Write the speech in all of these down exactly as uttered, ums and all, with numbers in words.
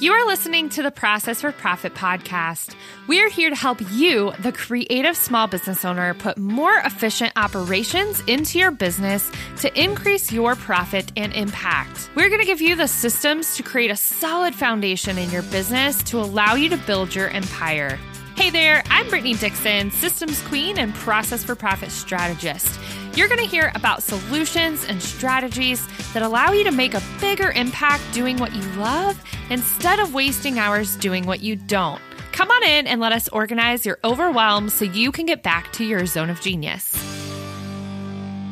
You are listening to the Process for Profit podcast. We are here to help you, the creative small business owner, put more efficient operations into your business to increase your profit and impact. We're going to give you the systems to create a solid foundation in your business to allow you to build your empire. Hey there, I'm Brittany Dixon, Systems Queen and Process for Profit Strategist. You're going to hear about solutions and strategies that allow you to make a bigger impact doing what you love instead of wasting hours doing what you don't. Come on in and let us organize your overwhelm so you can get back to your zone of genius.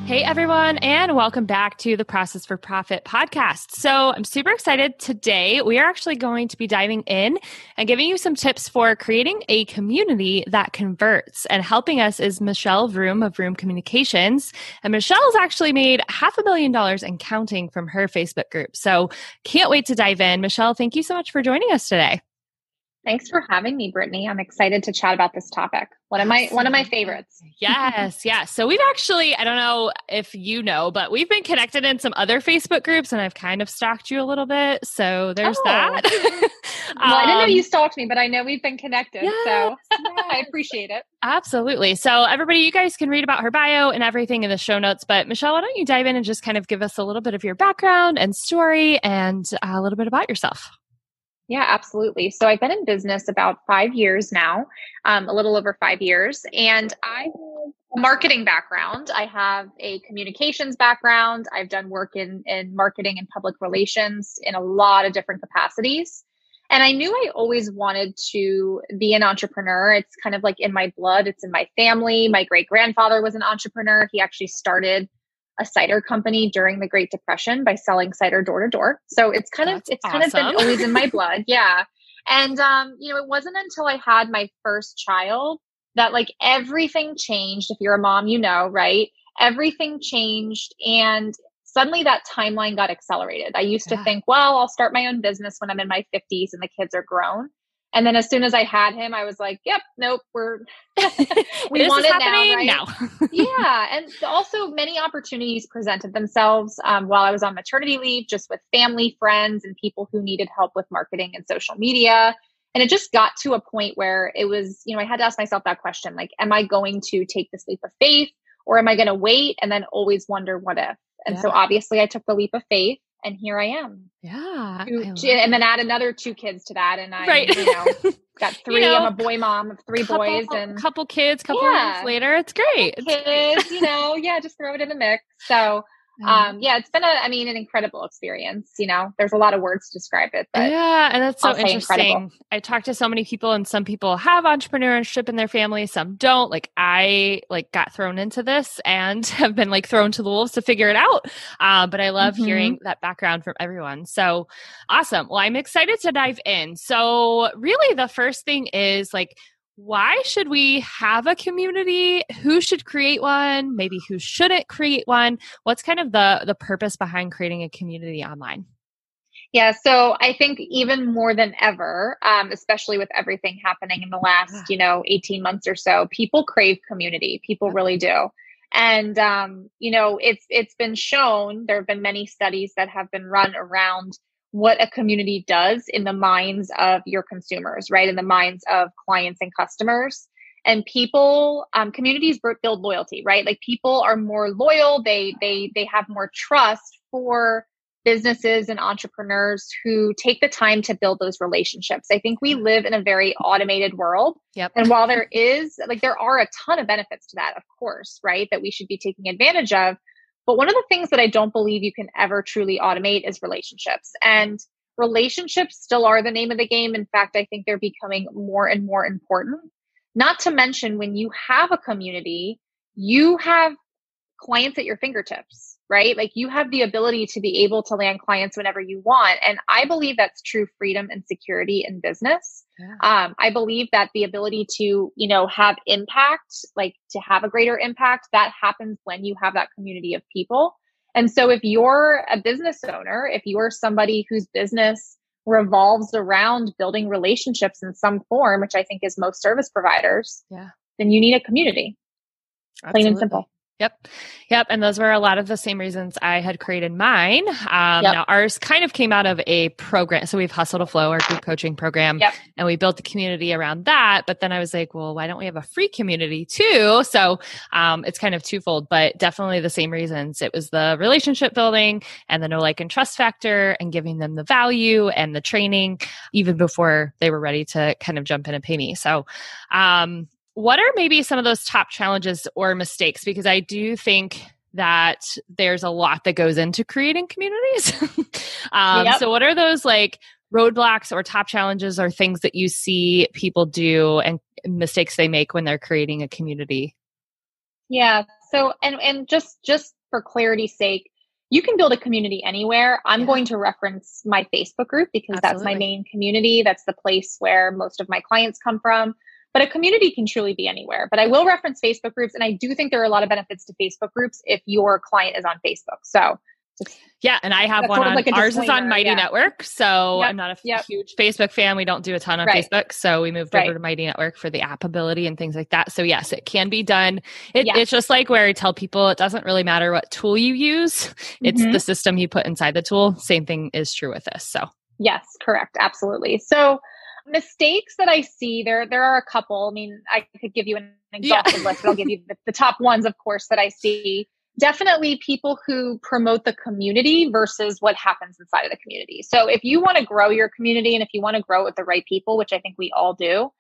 Hey everyone, and welcome back to the Process for Profit podcast. So I'm super excited today. We are actually going to be diving in and giving you some tips for creating a community that converts. And helping us is Michelle Vroom of Vroom Communications. And Michelle's actually made half a million dollars and counting from her Facebook group. So can't wait to dive in. Michelle, thank you so much for joining us today. Thanks for having me, Brittany. I'm excited to chat about this topic. One of my one of my favorites. Yes, yes. So we've actually, I don't know if you know, but we've been connected in some other Facebook groups, and I've kind of stalked you a little bit. So there's oh. that. um, well, I didn't know you stalked me, but I know we've been connected. Yes, so yes. I appreciate it. Absolutely. So everybody, you guys can read about her bio and everything in the show notes. But Michelle, why don't you dive in and just kind of give us a little bit of your background and story and a little bit about yourself? Yeah, absolutely. So I've been in business about five years now, um, a little over five years, and I have a marketing background. I have a communications background. I've done work in, in marketing and public relations in a lot of different capacities. And I knew I always wanted to be an entrepreneur. It's kind of like in my blood. It's in my family. My great-grandfather was an entrepreneur. He actually started a cider company during the Great Depression by selling cider door to door. So it's kind That's of, it's awesome. kind of been always in my blood. Yeah. And, um, you know, it wasn't until I had my first child that like everything changed. If you're a mom, you know, right? Everything changed. And suddenly that timeline got accelerated. I used yeah. to think, well, I'll start my own business when I'm in my fifties and the kids are grown. And then as soon as I had him, I was like, yep, nope, we're, we want it now, right? now. Yeah. And also many opportunities presented themselves um, while I was on maternity leave, just with family, friends, and people who needed help with marketing and social media. And it just got to a point where it was, you know, I had to ask myself that question, like, am I going to take this leap of faith or am I going to wait and then always wonder what if? And yeah. so obviously I took the leap of faith. And here I am. Yeah. Two, I two, and then add another two kids to that. And I right. you know, got three. you know, I'm a boy mom of three couple, boys. And couple kids, couple yeah. years later. It's great. Kids, you know, yeah, just throw it in the mix. So um, yeah, it's been, a, I mean, an incredible experience. You know, there's a lot of words to describe it. But yeah. And that's so interesting. Incredible. I talk to so many people and some people have entrepreneurship in their family. Some don't. Like I like got thrown into this and have been like thrown to the wolves to figure it out. Uh, but I love mm-hmm. hearing that background from everyone. So awesome. Well, I'm excited to dive in. So really the first thing is like, why should we have a community? Who should create one? Maybe who shouldn't create one? What's kind of the, the purpose behind creating a community online? Yeah, so I think even more than ever, um, especially with everything happening in the last, you know, eighteen months or so, people crave community. People really do. And, um, you know, it's it's been shown, there have been many studies that have been run around what a community does in the minds of your consumers, right? In the minds of clients and customers. And people, um, communities build loyalty, right? Like people are more loyal. They, they, they have more trust for businesses and entrepreneurs who take the time to build those relationships. I think we live in a very automated world. Yep. And while there is, like, there are a ton of benefits to that, of course, right? That we should be taking advantage of. But one of the things that I don't believe you can ever truly automate is relationships. And relationships still are the name of the game. In fact, I think they're becoming more and more important. Not to mention, when you have a community, you have clients at your fingertips, right? Like you have the ability to be able to land clients whenever you want. And I believe that's true freedom and security in business. Yeah. Um, I believe that the ability to, you know, have impact, like to have a greater impact, that happens when you have that community of people. And so if you're a business owner, if you're somebody whose business revolves around building relationships in some form, which I think is most service providers, yeah. then you need a community. Absolutely. Plain and simple. Yep. Yep. And those were a lot of the same reasons I had created mine. Um, yep. Now ours kind of came out of a program. So we've Hustle to Flow, our group coaching program, yep. and we built the community around that. But then I was like, well, why don't we have a free community too? So um, it's kind of twofold, but definitely the same reasons. It was the relationship building and the know, like, and trust factor and giving them the value and the training even before they were ready to kind of jump in and pay me. So, um, what are maybe some of those top challenges or mistakes? Because I do think that there's a lot that goes into creating communities. um, yep. So what are those like roadblocks or top challenges or things that you see people do and mistakes they make when they're creating a community? Yeah. So, and, and just, just for clarity's sake, you can build a community anywhere. I'm yeah. going to reference my Facebook group because Absolutely. That's my main community. That's the place where most of my clients come from. But a community can truly be anywhere. But I will reference Facebook groups. And I do think there are a lot of benefits to Facebook groups if your client is on Facebook. So yeah. And I have one on, like, ours is on Mighty yeah. Network. So yep, I'm not a yep. huge Facebook fan. We don't do a ton on right. Facebook. So we moved right. over to Mighty Network for the app ability and things like that. So yes, it can be done. It, yeah. It's just like where I tell people, it doesn't really matter what tool you use. It's mm-hmm. the system you put inside the tool. Same thing is true with this. So yes, correct. Absolutely. So mistakes that I see, there there are a couple. I mean, I could give you an exhaustive yeah. list, but I'll give you the, the top ones, of course, that I see. Definitely people who promote the community versus what happens inside of the community. So if you want to grow your community and if you want to grow with the right people, which I think we all do,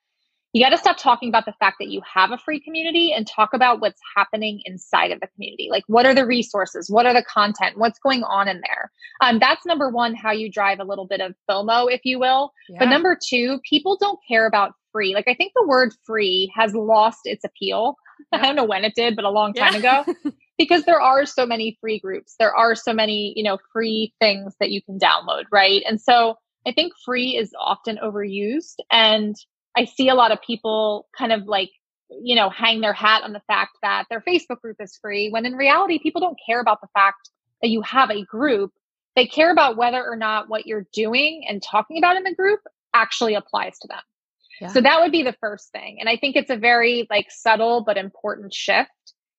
you got to stop talking about the fact that you have a free community and talk about what's happening inside of the community. Like, what are the resources? What are the content? What's going on in there? Um, that's number one, how you drive a little bit of FOMO, if you will. Yeah. But number two, people don't care about free. Like, I think the word free has lost its appeal. Yeah. I don't know when it did, but a long time yeah. ago, because there are so many free groups. There are so many, you know, free things that you can download, right? And so I think free is often overused, and I see a lot of people kind of like, you know, hang their hat on the fact that their Facebook group is free, when in reality, people don't care about the fact that you have a group. They care about whether or not what you're doing and talking about in the group actually applies to them. Yeah. So that would be the first thing. And I think it's a very like subtle but important shift.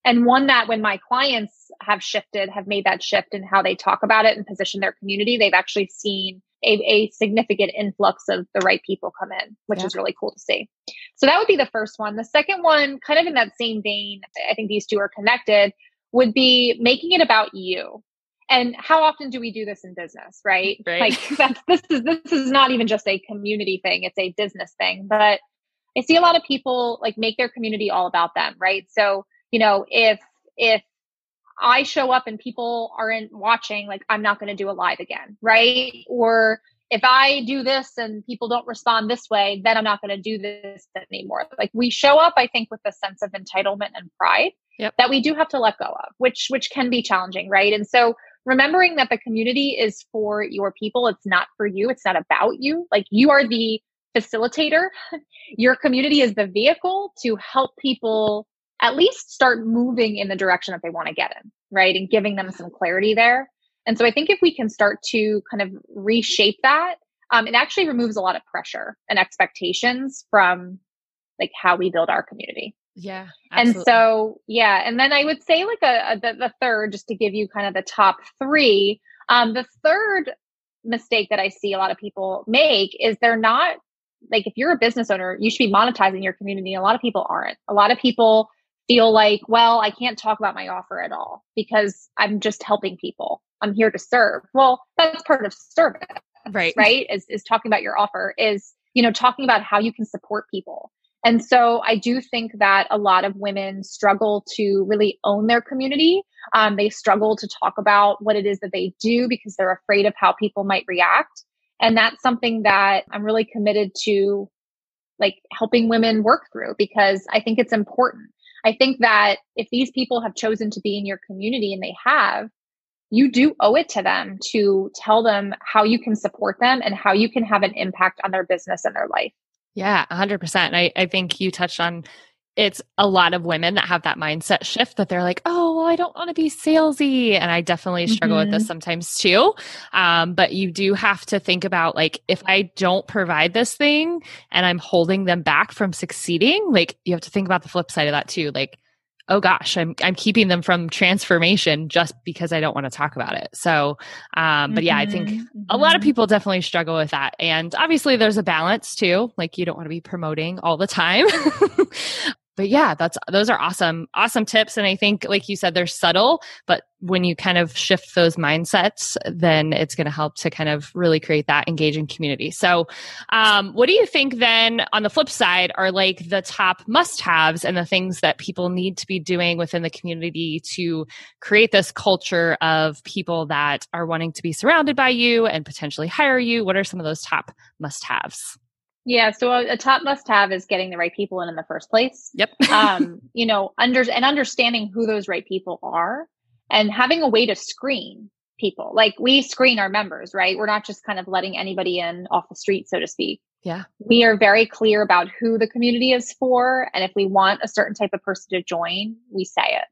And one that when my clients have shifted, have made that shift in how they talk about it and position their community, they've actually seen A, a significant influx of the right people come in, which yeah. is really cool to see. So that would be the first one. The second one, kind of in that same vein, I think these two are connected, would be making it about you. And how often do we do this in business, right? right. Like that's, this is this is not even just a community thing, it's a business thing. But I see a lot of people like make their community all about them, right? So, you know, if if I show up and people aren't watching, like I'm not going to do a live again, right? Or if I do this and people don't respond this way, then I'm not going to do this anymore. Like we show up, I think, with a sense of entitlement and pride yep. that we do have to let go of, which which can be challenging, right? And so remembering that the community is for your people, it's not for you, it's not about you. Like you are the facilitator. Your community is the vehicle to help people at least start moving in the direction that they want to get in, right? And giving them some clarity there. And so I think if we can start to kind of reshape that, um, it actually removes a lot of pressure and expectations from like how we build our community. Yeah. Absolutely. And so, yeah. And then I would say like a, a the, the third, just to give you kind of the top three, um, the third mistake that I see a lot of people make is they're not like, if you're a business owner, you should be monetizing your community. A lot of people aren't. A lot of people feel like, well, I can't talk about my offer at all because I'm just helping people. I'm here to serve. Well, that's part of service, right? Right? Is is talking about your offer, is, you know, talking about how you can support people. And so I do think that a lot of women struggle to really own their community. Um, they struggle to talk about what it is that they do because they're afraid of how people might react. And that's something that I'm really committed to, like helping women work through, because I think it's important. I think that if these people have chosen to be in your community, and they have, you do owe it to them to tell them how you can support them and how you can have an impact on their business and their life. Yeah, one hundred percent. I, I think you touched on, it's a lot of women that have that mindset shift that they're like, oh, well, I don't want to be salesy. And I definitely struggle mm-hmm. with this sometimes too. Um, but you do have to think about like, if I don't provide this thing and I'm holding them back from succeeding, like you have to think about the flip side of that too. Like, oh gosh, I'm I'm keeping them from transformation just because I don't want to talk about it. So, um, mm-hmm. but yeah, I think mm-hmm. a lot of people definitely struggle with that. And obviously there's a balance too. Like you don't want to be promoting all the time. But yeah, that's, those are awesome, awesome tips. And I think, like you said, they're subtle, but when you kind of shift those mindsets, then it's going to help to kind of really create that engaging community. So, um, what do you think then on the flip side are like the top must-haves and the things that people need to be doing within the community to create this culture of people that are wanting to be surrounded by you and potentially hire you? What are some of those top must-haves? Yeah. So a, a top must-have is getting the right people in in the first place. Yep. um, you know, under and understanding who those right people are and having a way to screen people. Like we screen our members, right? We're not just kind of letting anybody in off the street, so to speak. Yeah. We are very clear about who the community is for. And if we want a certain type of person to join, we say it.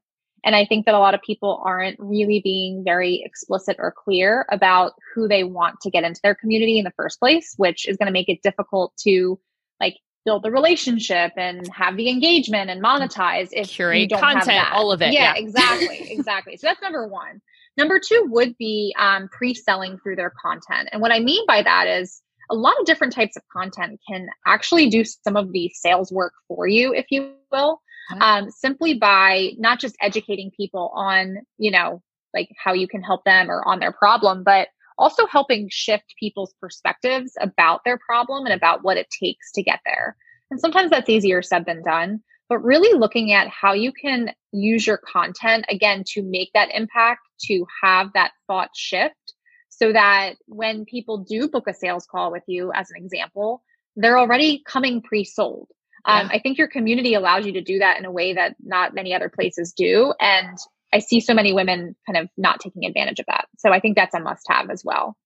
And I think that a lot of people aren't really being very explicit or clear about who they want to get into their community in the first place, which is going to make it difficult to like build the relationship and have the engagement and monetize if Curate you don't content, have that. All of it. Yeah, yeah. exactly. Exactly. So that's number one. Number two would be um, pre-selling through their content. And what I mean by that is a lot of different types of content can actually do some of the sales work for you, if you will. Um, simply by not just educating people on, you know, like how you can help them or on their problem, but also helping shift people's perspectives about their problem and about what it takes to get there. And sometimes that's easier said than done, but really looking at how you can use your content again to make that impact, to have that thought shift so that when people do book a sales call with you, as an example, they're already coming pre-sold. Yeah. Um, I think your community allows you to do that in a way that not many other places do. And I see so many women kind of not taking advantage of that. So I think that's a must-have as well.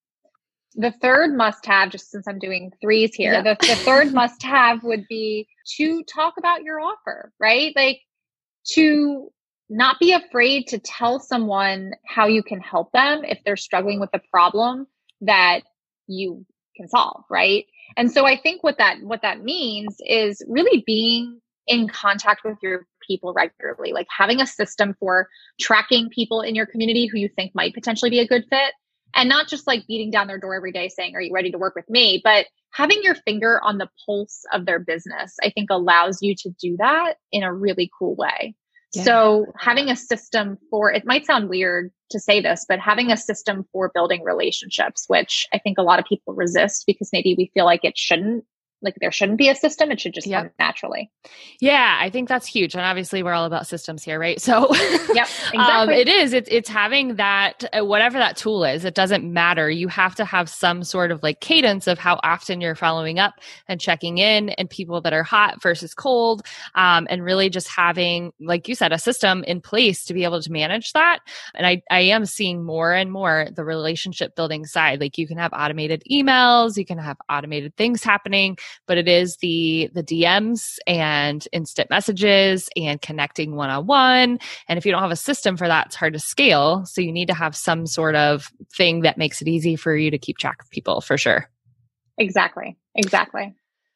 The third must-have, just since I'm doing threes here, yeah. the, the third must-have would be to talk about your offer, right? Like to not be afraid to tell someone how you can help them if they're struggling with a problem that you can solve, right? And so I think what that what that means is really being in contact with your people regularly, like having a system for tracking people in your community who you think might potentially be a good fit, and not just like beating down their door every day saying, "Are you ready to work with me?" But having your finger on the pulse of their business, I think allows you to do that in a really cool way. Yeah. So having a system for, it might sound weird to say this, but having a system for building relationships, which I think a lot of people resist because maybe we feel like it shouldn't, like there shouldn't be a system. It should just yep. come naturally. Yeah. I think that's huge. And obviously we're all about systems here, right? So yep, exactly. um, it is, it's, it's having that, uh, whatever that tool is, it doesn't matter. You have to have some sort of like cadence of how often you're following up and checking in and people that are hot versus cold. Um, and really just having, like you said, a system in place to be able to manage that. And I, I am seeing more and more the relationship building side. Like you can have automated emails, you can have automated things happening, but it is the the D Ms and instant messages and connecting one-on-one. And if you don't have a system for that, it's hard to scale. So you need to have some sort of thing that makes it easy for you to keep track of people for sure. Exactly. Exactly.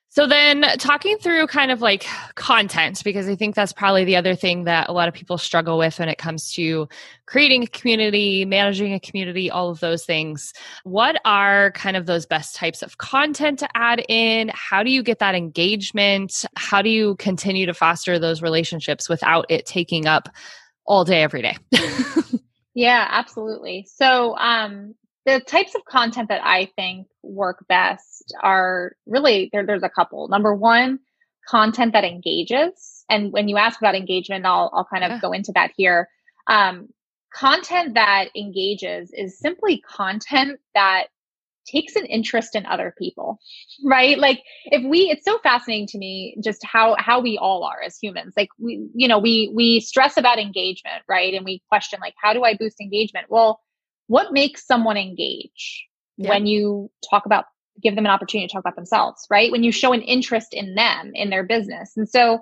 So then talking through kind of like content, because I think that's probably the other thing that a lot of people struggle with when it comes to creating a community, managing a community, all of those things. What are kind of those best types of content to add in? How do you get that engagement? How do you continue to foster those relationships without it taking up all day, every day? Yeah, absolutely. So, um, the types of content that I think work best are really, there, there's a couple. Number one, content that engages. And when you ask about engagement, I'll, I'll kind of yeah. go into that here. Um, content that engages is simply content that takes an interest in other people, right? Like if we, it's so fascinating to me just how, how we all are as humans. Like we, you know, we, we stress about engagement, right? And we question like, how do I boost engagement? Well, what makes someone engage yeah. when you talk about, give them an opportunity to talk about themselves, right? When you show an interest in them, in their business. And so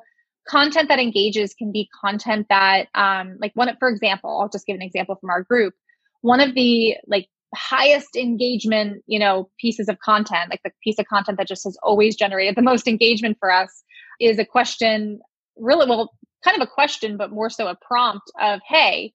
content that engages can be content that, um, like one, for example, I'll just give an example from our group. One of the like highest engagement, you know, pieces of content, like the piece of content that just has always generated the most engagement for us is a question really, well, kind of a question, but more so a prompt of, hey,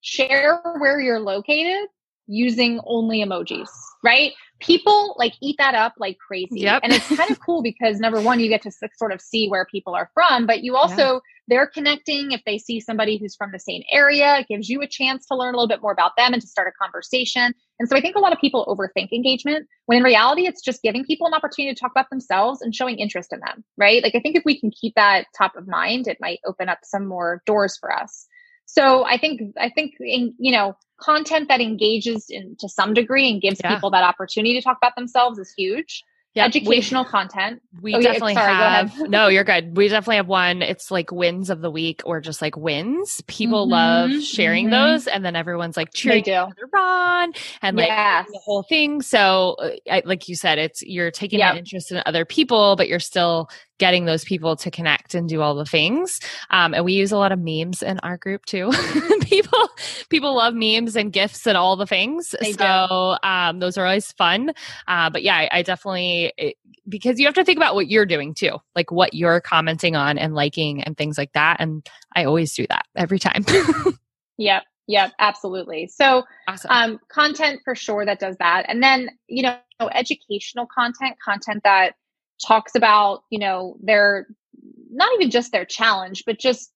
share where you're located using only emojis, right? People like eat that up like crazy. Yep. And it's kind of cool because number one, you get to sort of see where people are from, but you also, yeah. they're connecting. If they see somebody who's from the same area, it gives you a chance to learn a little bit more about them and to start a conversation. And so I think a lot of people overthink engagement when in reality, it's just giving people an opportunity to talk about themselves and showing interest in them, right? Like I think if we can keep that top of mind, it might open up some more doors for us. So I think, I think, in, you know, content that engages in, to some degree and gives yeah. people that opportunity to talk about themselves is huge. Yeah, educational we, content. We oh, definitely yeah, sorry, have, no, you're good. We definitely have one. It's like wins of the week or just like wins. People mm-hmm, love sharing mm-hmm. those. And then everyone's like cheering each other on and like yes. the whole thing. So I, like you said, it's, you're taking yep. an interest in other people, but you're still getting those people to connect and do all the things. Um, and we use a lot of memes in our group too. people, people love memes and GIFs and all the things. They so um, those are always fun. Uh, but yeah, I, I definitely, it, because you have to think about what you're doing too, like what you're commenting on and liking and things like that. And I always do that every time. yep. Yep. Absolutely. So awesome. um, content for sure that does that. And then, you know, educational content, content that talks about, you know, their, not even just their challenge, but just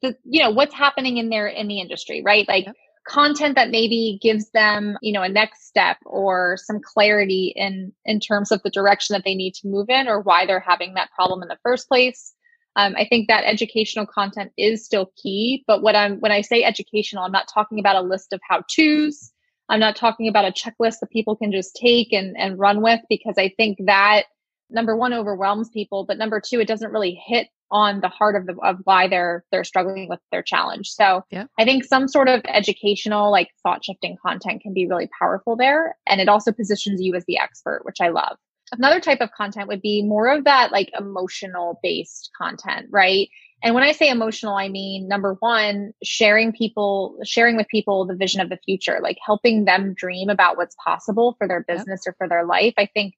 the, you know, what's happening in their, in the industry, right? Like yep. content that maybe gives them, you know, a next step or some clarity in, in terms of the direction that they need to move in or why they're having that problem in the first place. Um, I think that educational content is still key, but what I'm, when I say educational, I'm not talking about a list of how-tos. I'm not talking about a checklist that people can just take and, and run with, because I think that number one, overwhelms people, but number two, it doesn't really hit on the heart of the, of why they're, they're struggling with their challenge. So yeah. I think some sort of educational, like thought shifting content can be really powerful there. And it also positions you as the expert, which I love. Another type of content would be more of that like emotional based content, right? And when I say emotional, I mean, number one, sharing people, sharing with people the vision of the future, like helping them dream about what's possible for their business yeah. or for their life. I think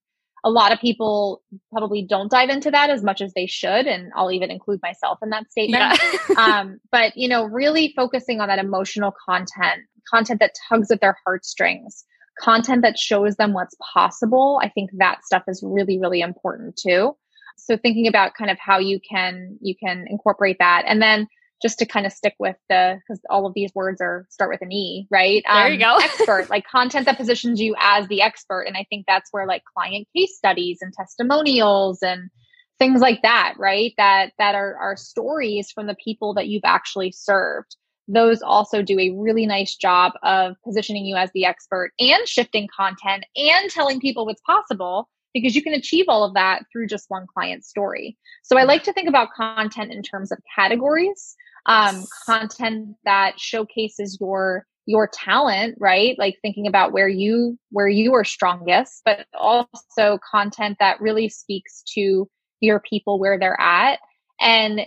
a lot of people probably don't dive into that as much as they should. And I'll even include myself in that statement. Yeah. um, but, you know, really focusing on that emotional content, content that tugs at their heartstrings, content that shows them what's possible. I think that stuff is really, really important too. So thinking about kind of how you can, you can incorporate that. And then just to kind of stick with the, because all of these words are start with an E, right? Um, there you go. Expert, like content that positions you as the expert. And I think that's where like client case studies and testimonials and things like that, right? That, that are, are stories from the people that you've actually served. Those also do a really nice job of positioning you as the expert and shifting content and telling people what's possible, because you can achieve all of that through just one client story. So I like to think about content in terms of categories. Um, content that showcases your, your talent, right? Like thinking about where you, where you are strongest, but also content that really speaks to your people where they're at. And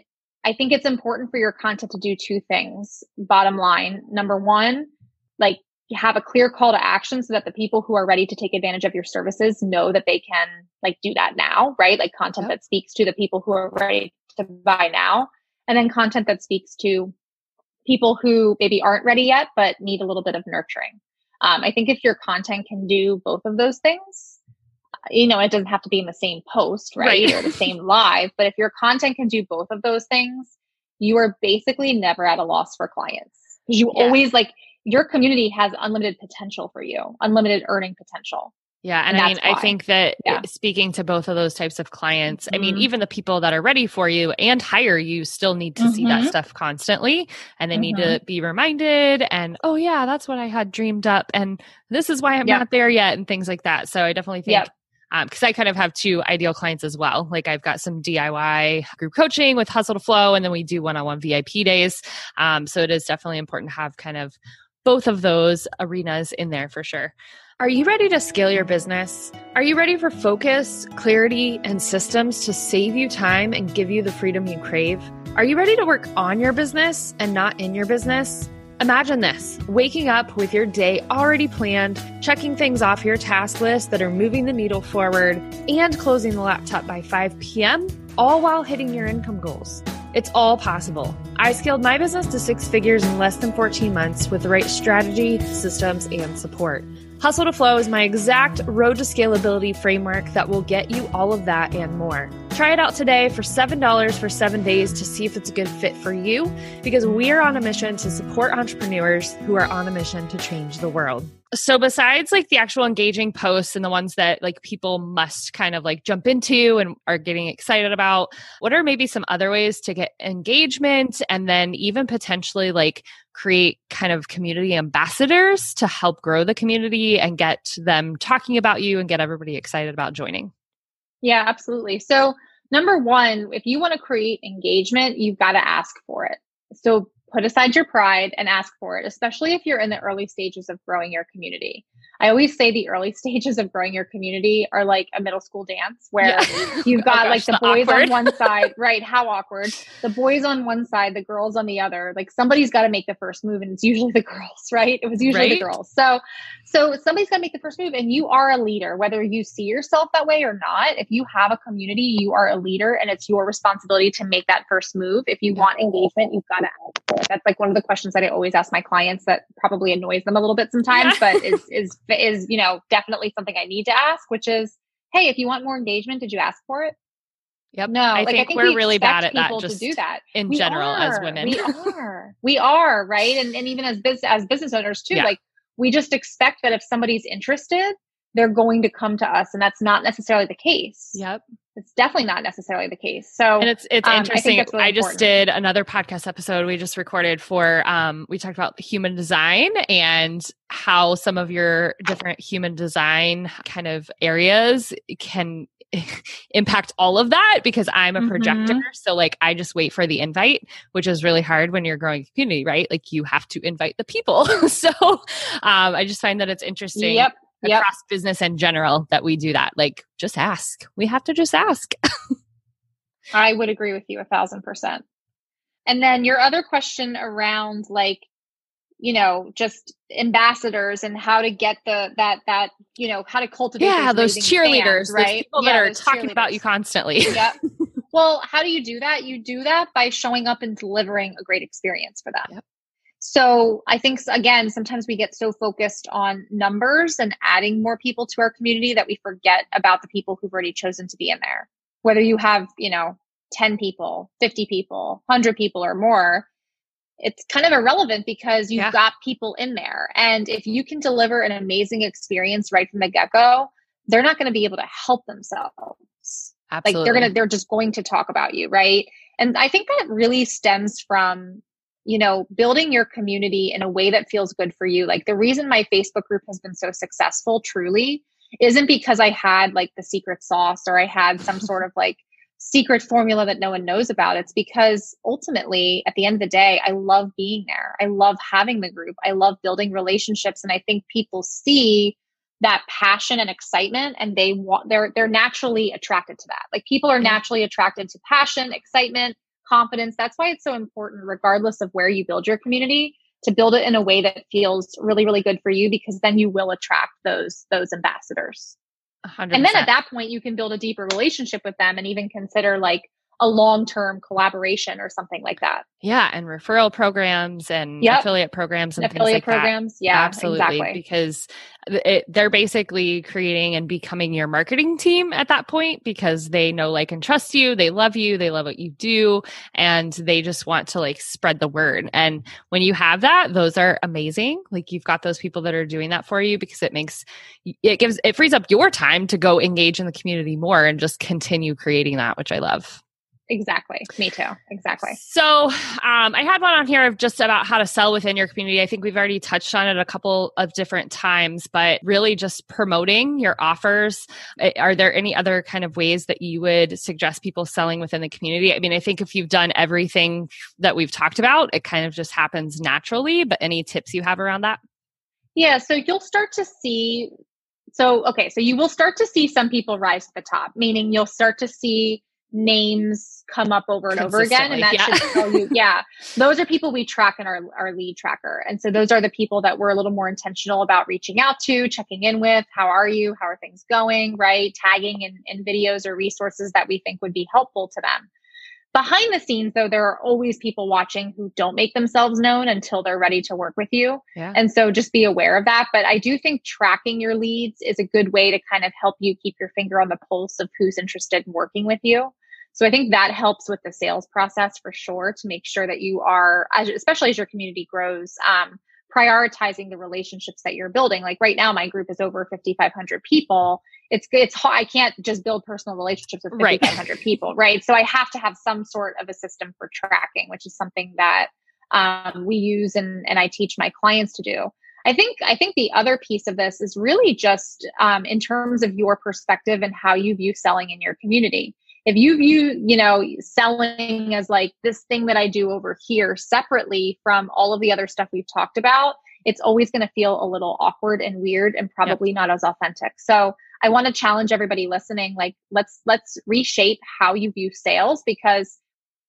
I think it's important for your content to do two things. Bottom line, number one, like you have a clear call to action so that the people who are ready to take advantage of your services know that they can like do that now, right? Like content yep. that speaks to the people who are ready to buy now. And then content that speaks to people who maybe aren't ready yet, but need a little bit of nurturing. Um, I think if your content can do both of those things, you know, it doesn't have to be in the same post, right? right. Or the same live, but if your content can do both of those things, you are basically never at a loss for clients. Because you yeah. always like, your community has unlimited potential for you, unlimited earning potential. Yeah. And, and I mean, why. I think that yeah. speaking to both of those types of clients, mm-hmm. I mean, even the people that are ready for you and hire you still need to mm-hmm. see that stuff constantly. And they mm-hmm. need to be reminded and, oh yeah, that's what I had dreamed up. And this is why I'm yep. not there yet and things like that. So I definitely think yep. Um, cause I kind of have two ideal clients as well. Like I've got some D I Y group coaching with Hustle to Flow, and then we do one-on-one V I P days. Um, so it is definitely important to have kind of both of those arenas in there for sure. Are you ready to scale your business? Are you ready for focus, clarity, and systems to save you time and give you the freedom you crave? Are you ready to work on your business and not in your business? Imagine this, waking up with your day already planned, checking things off your task list that are moving the needle forward, and closing the laptop by five p.m., all while hitting your income goals. It's all possible. I scaled my business to six figures in less than fourteen months with the right strategy, systems, and support. Hustle to Flow is my exact road to scalability framework that will get you all of that and more. Try it out today for seven dollars for seven days to see if it's a good fit for you, because we are on a mission to support entrepreneurs who are on a mission to change the world. So besides like the actual engaging posts and the ones that like people must kind of like jump into and are getting excited about, what are maybe some other ways to get engagement and then even potentially like create kind of community ambassadors to help grow the community and get them talking about you and get everybody excited about joining? Yeah, absolutely. So number one, if you want to create engagement, you've got to ask for it. So put aside your pride and ask for it, especially if you're in the early stages of growing your community. I always say the early stages of growing your community are like a middle school dance where yeah. you've got oh gosh, like the, the boys awkward. on one side, right? How awkward. The boys on one side, the girls on the other. Like somebody's got to make the first move, and it's usually the girls, right? It was usually right? the girls. So, so somebody's got to make the first move, and you are a leader, whether you see yourself that way or not. If you have a community, you are a leader, and it's your responsibility to make that first move. If you want engagement, you've got to ask for it. That's like one of the questions that I always ask my clients that probably annoys them a little bit sometimes, yeah. but is is is, you know, definitely something I need to ask, which is, hey, if you want more engagement, did you ask for it? Yep. No, I, like, think, I think we're we really bad at that. Just do that in we general are. as women. We are, we are right. And and even as business, as business owners too, yeah. like we just expect that if somebody's interested, they're going to come to us, and that's not necessarily the case. Yep. It's definitely not necessarily the case. So, and it's it's um, interesting. I, really I just did another podcast episode we just recorded for, um, we talked about human design and how some of your different human design kind of areas can impact all of that, because I'm a projector. Mm-hmm. So like, I just wait for the invite, which is really hard when you're growing a community, right? Like you have to invite the people. so um, I just find that it's interesting. Yep. Yep. Across business in general that we do that. Like just ask. We have to just ask. I would agree with you a thousand percent. And then your other question around like, you know, just ambassadors and how to get the, that, that, you know, how to cultivate yeah, those, those cheerleaders, fans, right? Those people yeah, that are talking about you constantly. Yep. Well, how do you do that? You do that by showing up and delivering a great experience for them. Yep. So I think, again, sometimes we get so focused on numbers and adding more people to our community that we forget about the people who've already chosen to be in there. Whether you have, you know, ten people, fifty people, one hundred people or more, it's kind of irrelevant because you've yeah. got people in there. And if you can deliver an amazing experience right from the get-go, they're not going to be able to help themselves. Absolutely. Like they're going to, they're just going to talk about you, right? And I think that really stems from, you know, building your community in a way that feels good for you. Like the reason my Facebook group has been so successful truly isn't because I had like the secret sauce or I had some sort of like secret formula that no one knows about. It's because ultimately at the end of the day, I love being there. I love having the group. I love building relationships. And I think people see that passion and excitement and they want, they're, they're naturally attracted to that. Like people are naturally attracted to passion, excitement, confidence. That's why it's so important, regardless of where you build your community, to build it in a way that feels really, really good for you, because then you will attract those, those ambassadors. one hundred percent. And then at that point, you can build a deeper relationship with them and even consider like a long-term collaboration or something like that. Yeah. And referral programs and yep. affiliate programs and, and affiliate things like programs. That. Yeah, absolutely. Exactly. Because it, they're basically creating and becoming your marketing team at that point, because they know, like, and trust you. They love you. They love what you do. And they just want to like spread the word. And when you have that, those are amazing. Like you've got those people that are doing that for you, because it makes, it gives, it frees up your time to go engage in the community more and just continue creating that, which I love. Exactly. Me too. Exactly. So um, I had one on here of just about how to sell within your community. I think we've already touched on it a couple of different times, but really just promoting your offers. Are there any other kind of ways that you would suggest people selling within the community? I mean, I think if you've done everything that we've talked about, it kind of just happens naturally, but any tips you have around that? Yeah. So you'll start to see. So, okay. So you will start to see some people rise to the top, meaning you'll start to see names come up over and over again. And that yeah. should tell you, yeah, those are people we track in our, our lead tracker. And so those are the people that we're a little more intentional about reaching out to, checking in with. How are you? How are things going? Right? Tagging in, in videos or resources that we think would be helpful to them. Behind the scenes, though, there are always people watching who don't make themselves known until they're ready to work with you. Yeah. And so just be aware of that. But I do think tracking your leads is a good way to kind of help you keep your finger on the pulse of who's interested in working with you. So I think that helps with the sales process for sure, to make sure that you are, especially as your community grows, um, prioritizing the relationships that you're building. Like right now, my group is over fifty-five hundred people. It's it's I can't just build personal relationships with fifty-five hundred right. people, right? So I have to have some sort of a system for tracking, which is something that um, we use and and I teach my clients to do. I think I think the other piece of this is really just um, in terms of your perspective and how you view selling in your community. If you view, you know, selling as like this thing that I do over here separately from all of the other stuff we've talked about, it's always going to feel a little awkward and weird and probably yep. not as authentic. So I want to challenge everybody listening, like let's let's reshape how you view sales, because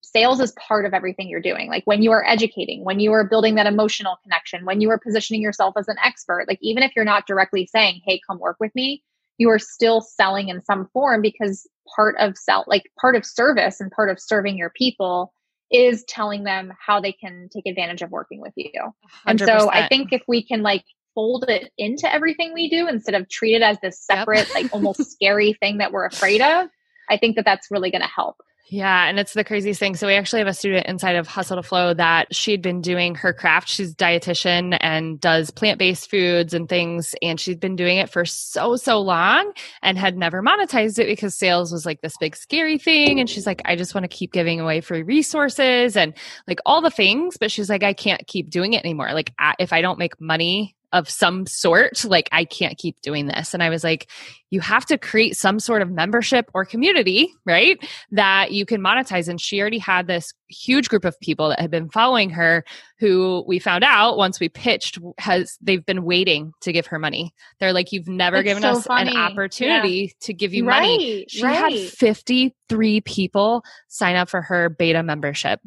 sales is part of everything you're doing. Like when you are educating, when you are building that emotional connection, when you are positioning yourself as an expert, like even if you're not directly saying, hey, come work with me, you are still selling in some form, because part of sell, like part of service and part of serving your people is telling them how they can take advantage of working with you. one hundred percent. And so I think if we can like fold it into everything we do instead of treat it as this separate, yep. like almost scary thing that we're afraid of, I think that that's really going to help. Yeah. And it's the craziest thing. So we actually have a student inside of Hustle to Flow that she'd been doing her craft. She's a dietitian and does plant-based foods and things. And she'd been doing it for so, so long and had never monetized it because sales was like this big scary thing. And she's like, I just want to keep giving away free resources and like all the things. But she's like, I can't keep doing it anymore. Like I, if I don't make money of some sort, like I can't keep doing this. And I was like, you have to create some sort of membership or community, right? That you can monetize. And she already had this huge group of people that had been following her, who we found out once we pitched has, they've been waiting to give her money. They're like, you've never That's given so us funny. An opportunity yeah. to give you right, money. She right. had fifty-three people sign up for her beta membership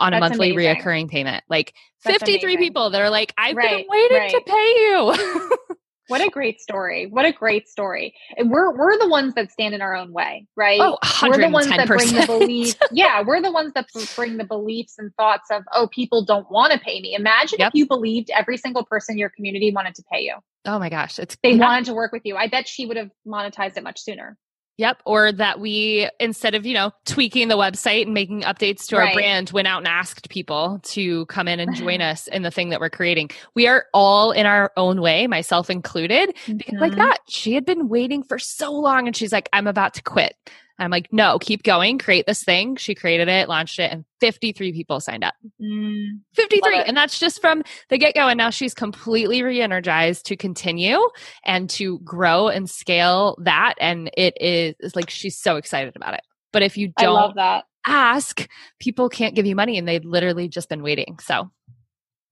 on That's a monthly amazing. Reoccurring payment. Like That's fifty-three amazing. People that are like, I've right, been waiting right. to pay you. What a great story. What a great story. And we're, we're the ones that stand in our own way, right? Oh, one hundred ten percent. We're the ones that bring the belief. Yeah. We're the ones that bring the beliefs and thoughts of, oh, people don't want to pay me. Imagine yep. if you believed every single person in your community wanted to pay you. Oh my gosh. It's They yeah. wanted to work with you. I bet she would have monetized it much sooner. Yep. Or that we, instead of, you know, tweaking the website and making updates to our right. brand, went out and asked people to come in and join us in the thing that we're creating. We are all in our own way, myself included, mm-hmm. because like that, she had been waiting for so long and she's like, I'm about to quit. I'm like, no, keep going. Create this thing. She created it, launched it, and fifty-three people signed up. Mm, fifty-three. And that's just from the get-go. And now she's completely re-energized to continue and to grow and scale that. And it is it's like, she's so excited about it. But if you don't I love that. Ask, people can't give you money, and they've literally just been waiting. So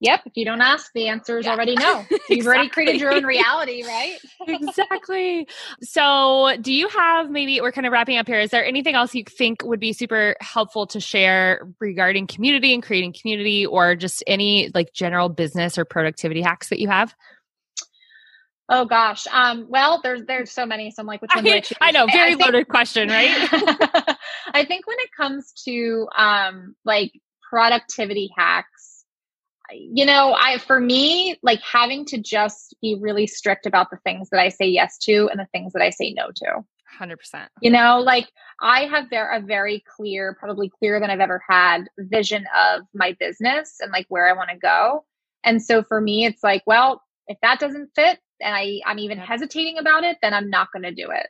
yep. If you don't ask, the answer is yeah. already no. You've exactly. already created your own reality, right? Exactly. So do you have, maybe we're kind of wrapping up here, is there anything else you think would be super helpful to share regarding community and creating community, or just any like general business or productivity hacks that you have? Oh gosh. Um, well, there's, there's so many. So I'm like, which one do I choose? I know. Very I, I loaded think, question, right? I think when it comes to um, like productivity hacks, you know, I, for me, like having to just be really strict about the things that I say yes to and the things that I say no to. one hundred percent. You know, like I have there a very clear, probably clearer than I've ever had, vision of my business and like where I want to go. And so for me, it's like, well, if that doesn't fit and I, I'm even yeah. hesitating about it, then I'm not going to do it.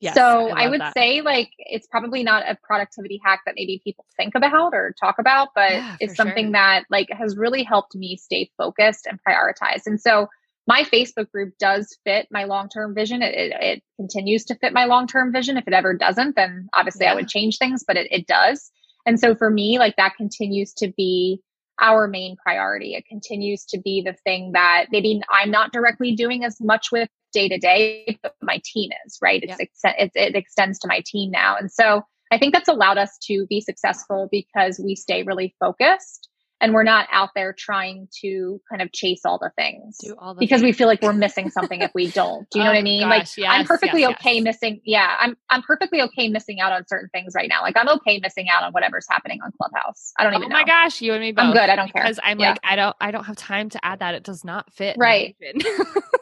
Yes, so I, I would that. say like, it's probably not a productivity hack that maybe people think about or talk about, but yeah, it's something sure. that like has really helped me stay focused and prioritized. And so my Facebook group does fit my long-term vision. It, it, it continues to fit my long-term vision. If it ever doesn't, then obviously yeah. I would change things, but it, it does. And so for me, like that continues to be our main priority. It continues to be the thing that maybe I'm not directly doing as much with day to day, but my team is, right? It's, yeah. ex- it, it extends to my team now. And so I think that's allowed us to be successful because we stay really focused And we're not out there trying to kind of chase all the things Do all the because things. we feel like we're missing something if we don't. Do you oh know what I mean? Gosh, like yes, I'm perfectly yes, okay yes. missing. Yeah. I'm, I'm perfectly okay missing out on certain things right now. Like I'm okay missing out on whatever's happening on Clubhouse. I don't oh even know. Oh my gosh. You and me both. I'm good. I don't because care. Because I'm yeah. like, I don't, I don't have time to add that. It does not fit. Right.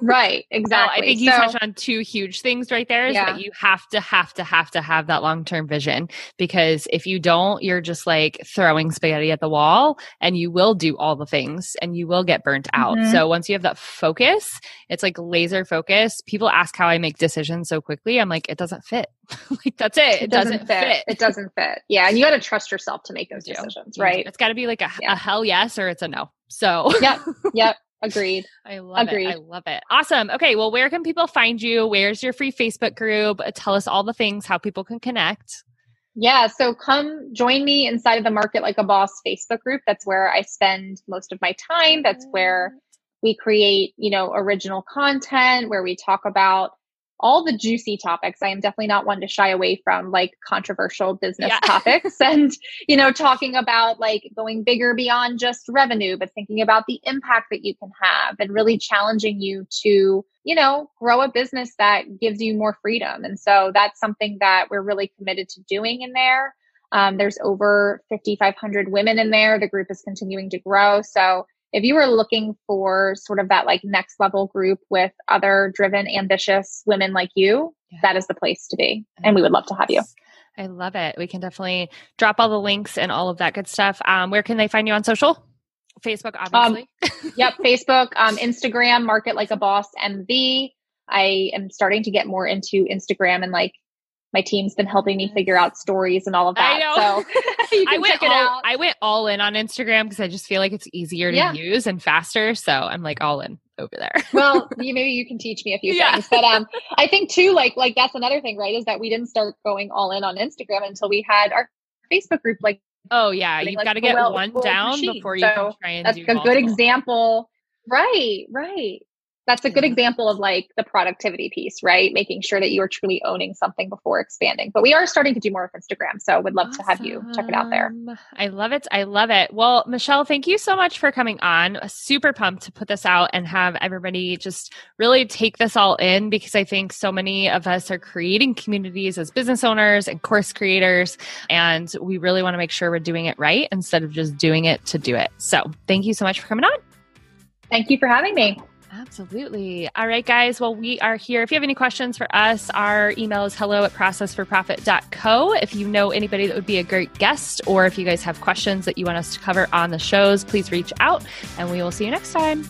Right. Exactly. So I think you so, touched on two huge things right there is yeah. that you have to, have to, have to have that long-term vision, because if you don't, you're just like throwing spaghetti at the wall. And you will do all the things and you will get burnt out. Mm-hmm. So once you have that focus, it's like laser focus. People ask how I make decisions so quickly. I'm like, it doesn't fit. Like, that's it. It, it doesn't, doesn't fit. fit. It doesn't fit. Yeah. And you got to trust yourself to make those decisions, right? It's got to be like a, yeah. a hell yes or it's a no. So yep. Yep. Agreed. I love Agreed. it. I love it. Awesome. Okay. Well, where can people find you? Where's your free Facebook group? Tell us all the things, how people can connect. Yeah. So come join me inside of the Market Like a Boss Facebook group. That's where I spend most of my time. That's where we create, you know, original content, where we talk about all the juicy topics. I am definitely not one to shy away from like controversial business yeah. topics and, you know, talking about like going bigger beyond just revenue, but thinking about the impact that you can have and really challenging you to, you know, grow a business that gives you more freedom. And so that's something that we're really committed to doing in there. Um, there's over fifty-five hundred women in there. The group is continuing to grow. So if you are looking for sort of that like next level group with other driven, ambitious women like you, yeah. that is the place to be. And we would love to have you. I love it. We can definitely drop all the links and all of that good stuff. Um, where can they find you on social? Facebook, obviously. Um, yep. Facebook, um, Instagram, Market Like a Boss M V. I am starting to get more into Instagram, and like my team's been helping me figure out stories and all of that. I know. So you can I went check it all, out. I went all in on Instagram because I just feel like it's easier to yeah. use and faster. So I'm like all in over there. Well, you, maybe you can teach me a few yeah. things, but um, I think too, like, like that's another thing, right? Is that we didn't start going all in on Instagram until we had our Facebook group. Like, oh yeah, you've like, got to get well, one well, down machine. before you so can try and that's do that's a multiple. Good example. Right, right. That's a good yeah. example of like the productivity piece, right? Making sure that you are truly owning something before expanding. But we are starting to do more with Instagram. So would love awesome. to have you check it out there. I love it. I love it. Well, Michelle, thank you so much for coming on. Super pumped to put this out and have everybody just really take this all in, because I think so many of us are creating communities as business owners and course creators. And we really want to make sure we're doing it right instead of just doing it to do it. So thank you so much for coming on. Thank you for having me. Absolutely. All right, guys. Well, we are here. If you have any questions for us, our email is hello at process for profit dot co. If you know anybody that would be a great guest, or if you guys have questions that you want us to cover on the shows, please reach out and we will see you next time.